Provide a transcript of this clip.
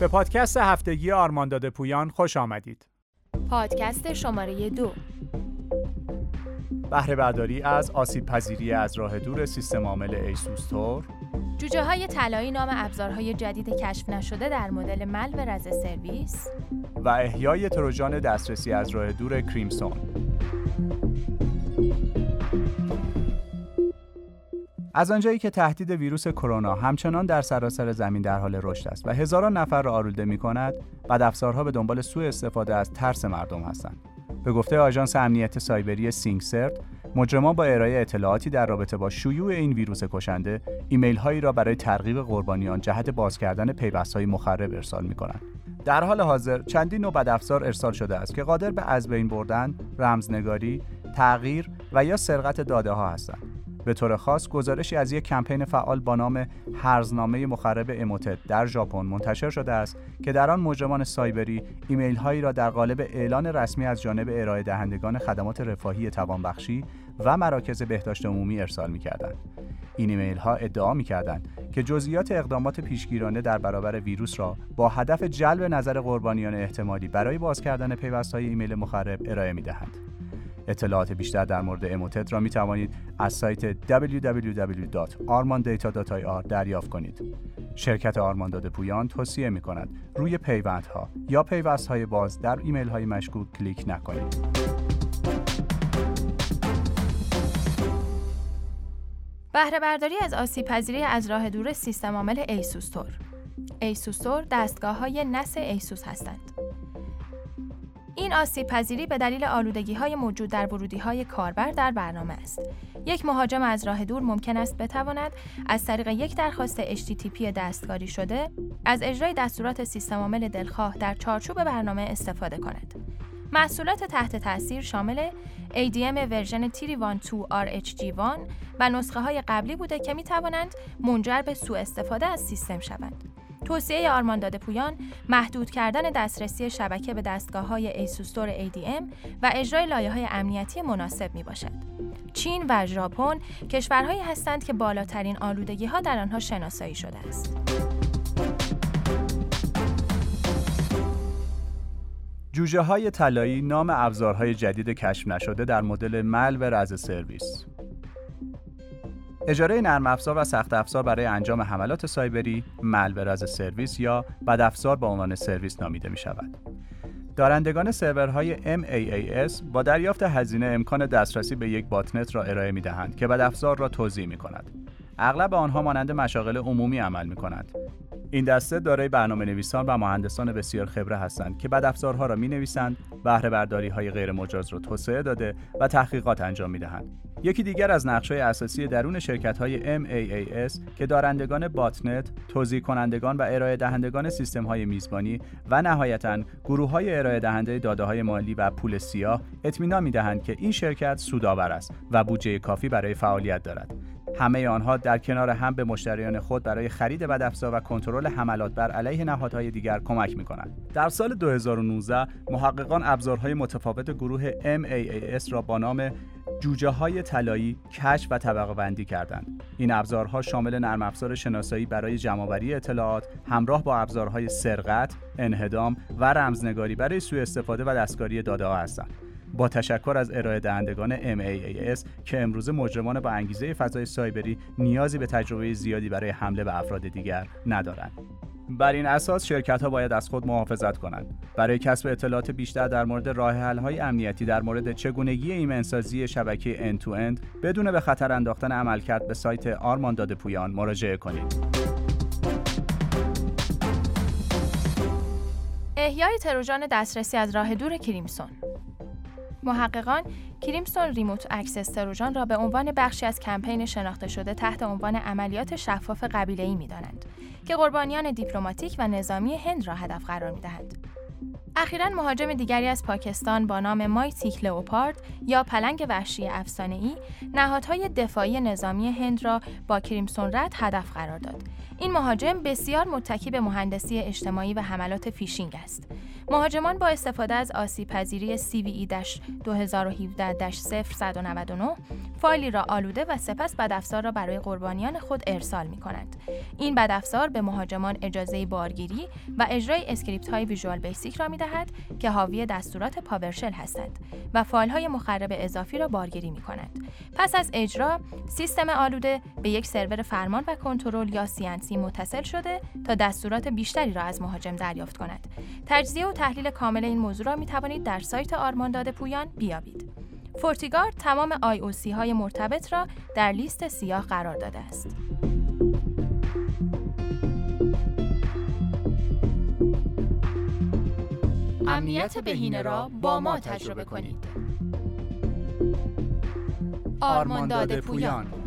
به پادکست هفتگی آرماند داده پویان خوش آمدید. پادکست شماره 2 بهره برداری از آسیب پذیری از راه دور سیستم عامل ایسوس تور، جوجه های طلایی نام ابزارهای جدید کشف نشده در مدل ملور از سرویس و احیای تروجان دسترسی از راه دور کریمسون. از آنجایی که تهدید ویروس کرونا همچنان در سراسر زمین در حال رشد است و هزاران نفر را آلوده می‌کند، بدافزارها به دنبال سوء استفاده از ترس مردم هستند. به گفته آژانس امنیت سایبری سینگسرت، مجرمان با ارائه اطلاعاتی در رابطه با شیوع این ویروس کشنده، ایمیل‌هایی را برای ترغیب قربانیان جهت باز کردن پیوست‌های مخرب ارسال می‌کنند. در حال حاضر چندین نوع بدافزار ارسال شده است که قادر به از بین بردن، رمزنگاری، تغییر و یا سرقت داده‌ها هستند. به طور خاص گزارشی از یک کمپین فعال با نام هرزنامه مخرب اموتت در ژاپن منتشر شده است که در آن مجرمان سایبری ایمیل هایی را در قالب اعلان رسمی از جانب ارائه دهندگان خدمات رفاهی توانبخشی و مراکز بهداشت عمومی ارسال می‌کردند. این ایمیل ها ادعا می‌کردند که جزئیات اقدامات پیشگیرانه در برابر ویروس را با هدف جلب نظر قربانیان احتمالی برای باز کردن پیوست‌های ایمیل مخرب ارائه می‌دهند. اطلاعات بیشتر در مورد اموتت را می توانید از سایت www.armanddata.ir دریافت کنید. شرکت آرمان داده پویان توصیه می کند روی پیوندها یا پیوست‌های باز در ایمیل های مشکوک کلیک نکنید. بهره برداری از آسیب پذیری از راه دور سیستم عامل ایسوس تور. ایسوس تور دستگاه‌های نس ایسوس هستند. این آسیب پذیری به دلیل آلودگی‌های موجود در ورودی‌های کاربر در برنامه است. یک مهاجم از راه دور ممکن است بتواند از طریق یک درخواست HTTP دستکاری شده از اجرای دستورات سیستم عامل دلخواه در چارچوب برنامه استفاده کند. محصولات تحت تأثیر شامل ADM ورژن 3.1.2 RHG1 و نسخه‌های قبلی بوده که می‌توانند منجر به سوء استفاده از سیستم شوند. توصیه آرمان داده پویان محدود کردن دسترسی شبکه به دستگاه‌های ایسوس تور ADM و اجرای لایه‌های امنیتی مناسب می‌باشد. چین و ژاپن کشورهایی هستند که بالاترین آلودگی‌ها در آنها شناسایی شده است. جوجه‌های طلایی نام ابزارهای جدید کشف نشده در مدل ملور از سرویس. اجاره نرم افزار و سخت افزار برای انجام حملات سایبری، ملور از سرویس یا بدافزار با عنوان سرویس نامیده می شود. دارندگان سرورهای MAAS با دریافت هزینه امکان دسترسی به یک باتنت را ارائه می دهند که بدافزار را توزیع می کند. اغلب آنها مانند مشاغل عمومی عمل می کنند. این دسته دارای برنامه‌نویسان و مهندسان بسیار خبره هستند که بدافزارها را می‌نویسند، بهره‌برداری‌های غیرمجاز را توسعه داده و تحقیقات انجام می‌دهند. یکی دیگر از نقش‌های اساسی درون شرکت‌های MAAS که دارندگان باتنت، توزیع کنندگان و ارائه دهندگان سیستم‌های میزبانی و نهایتاً گروه‌های ارائه دهنده داده‌های مالی و پول سیاه اطمینان می‌دهند که این شرکت سودآور است و بودجه کافی برای فعالیت دارد. همه آنها در کنار هم به مشتریان خود برای خرید بدافزار و کنترل حملات بر علیه نهادهای دیگر کمک می‌کنند. در سال 2019 محققان ابزارهای متفاوت گروه MAAS را با نام جوجه‌های طلایی کشف و طبقه‌بندی کردند. این ابزارها شامل نرم‌افزار شناسایی برای جمع‌آوری اطلاعات همراه با ابزارهای سرقت، انهدام و رمزنگاری برای سوء استفاده و دستکاری داده‌ها هستند. با تشکر از ارائه دهندگان MAAS که امروزه مجرمان با انگیزه فضای سایبری نیازی به تجربه زیادی برای حمله به افراد دیگر ندارند. بر این اساس شرکت‌ها باید از خود محافظت کنند. برای کسب اطلاعات بیشتر در مورد راه‌حل‌های امنیتی در مورد چگونگی ایمن‌سازی شبکه اند تو اند بدون به خطر انداختن عملکرد به سایت آرمان داده پویان مراجعه کنید. احیای تروجان دسترسی از راه دور کریمسون. محققان کریمسون ریموت اکسس تروجان را به عنوان بخشی از کمپین شناخته شده تحت عنوان عملیات شفاف قبیله‌ای می‌دانند که قربانیان دیپلماتیک و نظامی هند را هدف قرار می‌دهند. اخیراً مهاجم دیگری از پاکستان با نام مای تیک لئوپارد یا پلنگ وحشی افسانه‌ای نهادهای دفاعی نظامی هند را با کریمسون رد هدف قرار داد. این مهاجم بسیار متکی به مهندسی اجتماعی و حملات فیشینگ است. مهاجمان با استفاده از آسیب‌پذیری CVE 2017-0199 فایلی را آلوده و سپس بدافزار را برای قربانیان خود ارسال می‌کنند. این بدافزار به مهاجمان اجازه بارگیری و اجرای اسکریپت‌های ویژوال بیسیک را می‌دهد که حاوی دستورات پاورشل هستند و فایل‌های مخرب اضافی را بارگیری می‌کنند. پس از اجرا، سیستم آلوده به یک سرور فرمان و کنترل یا CNC متصل شده تا دستورات بیشتری را از مهاجم دریافت کند. تجزیه و تحلیل کامل این موضوع را می‌توانید در سایت آرمان داده پویان بیابید. فورتیگارد تمام IOC های مرتبط را در لیست سیاه قرار داده است. امنیت بهینه را با ما تجربه کنید. آرمان داده پویان.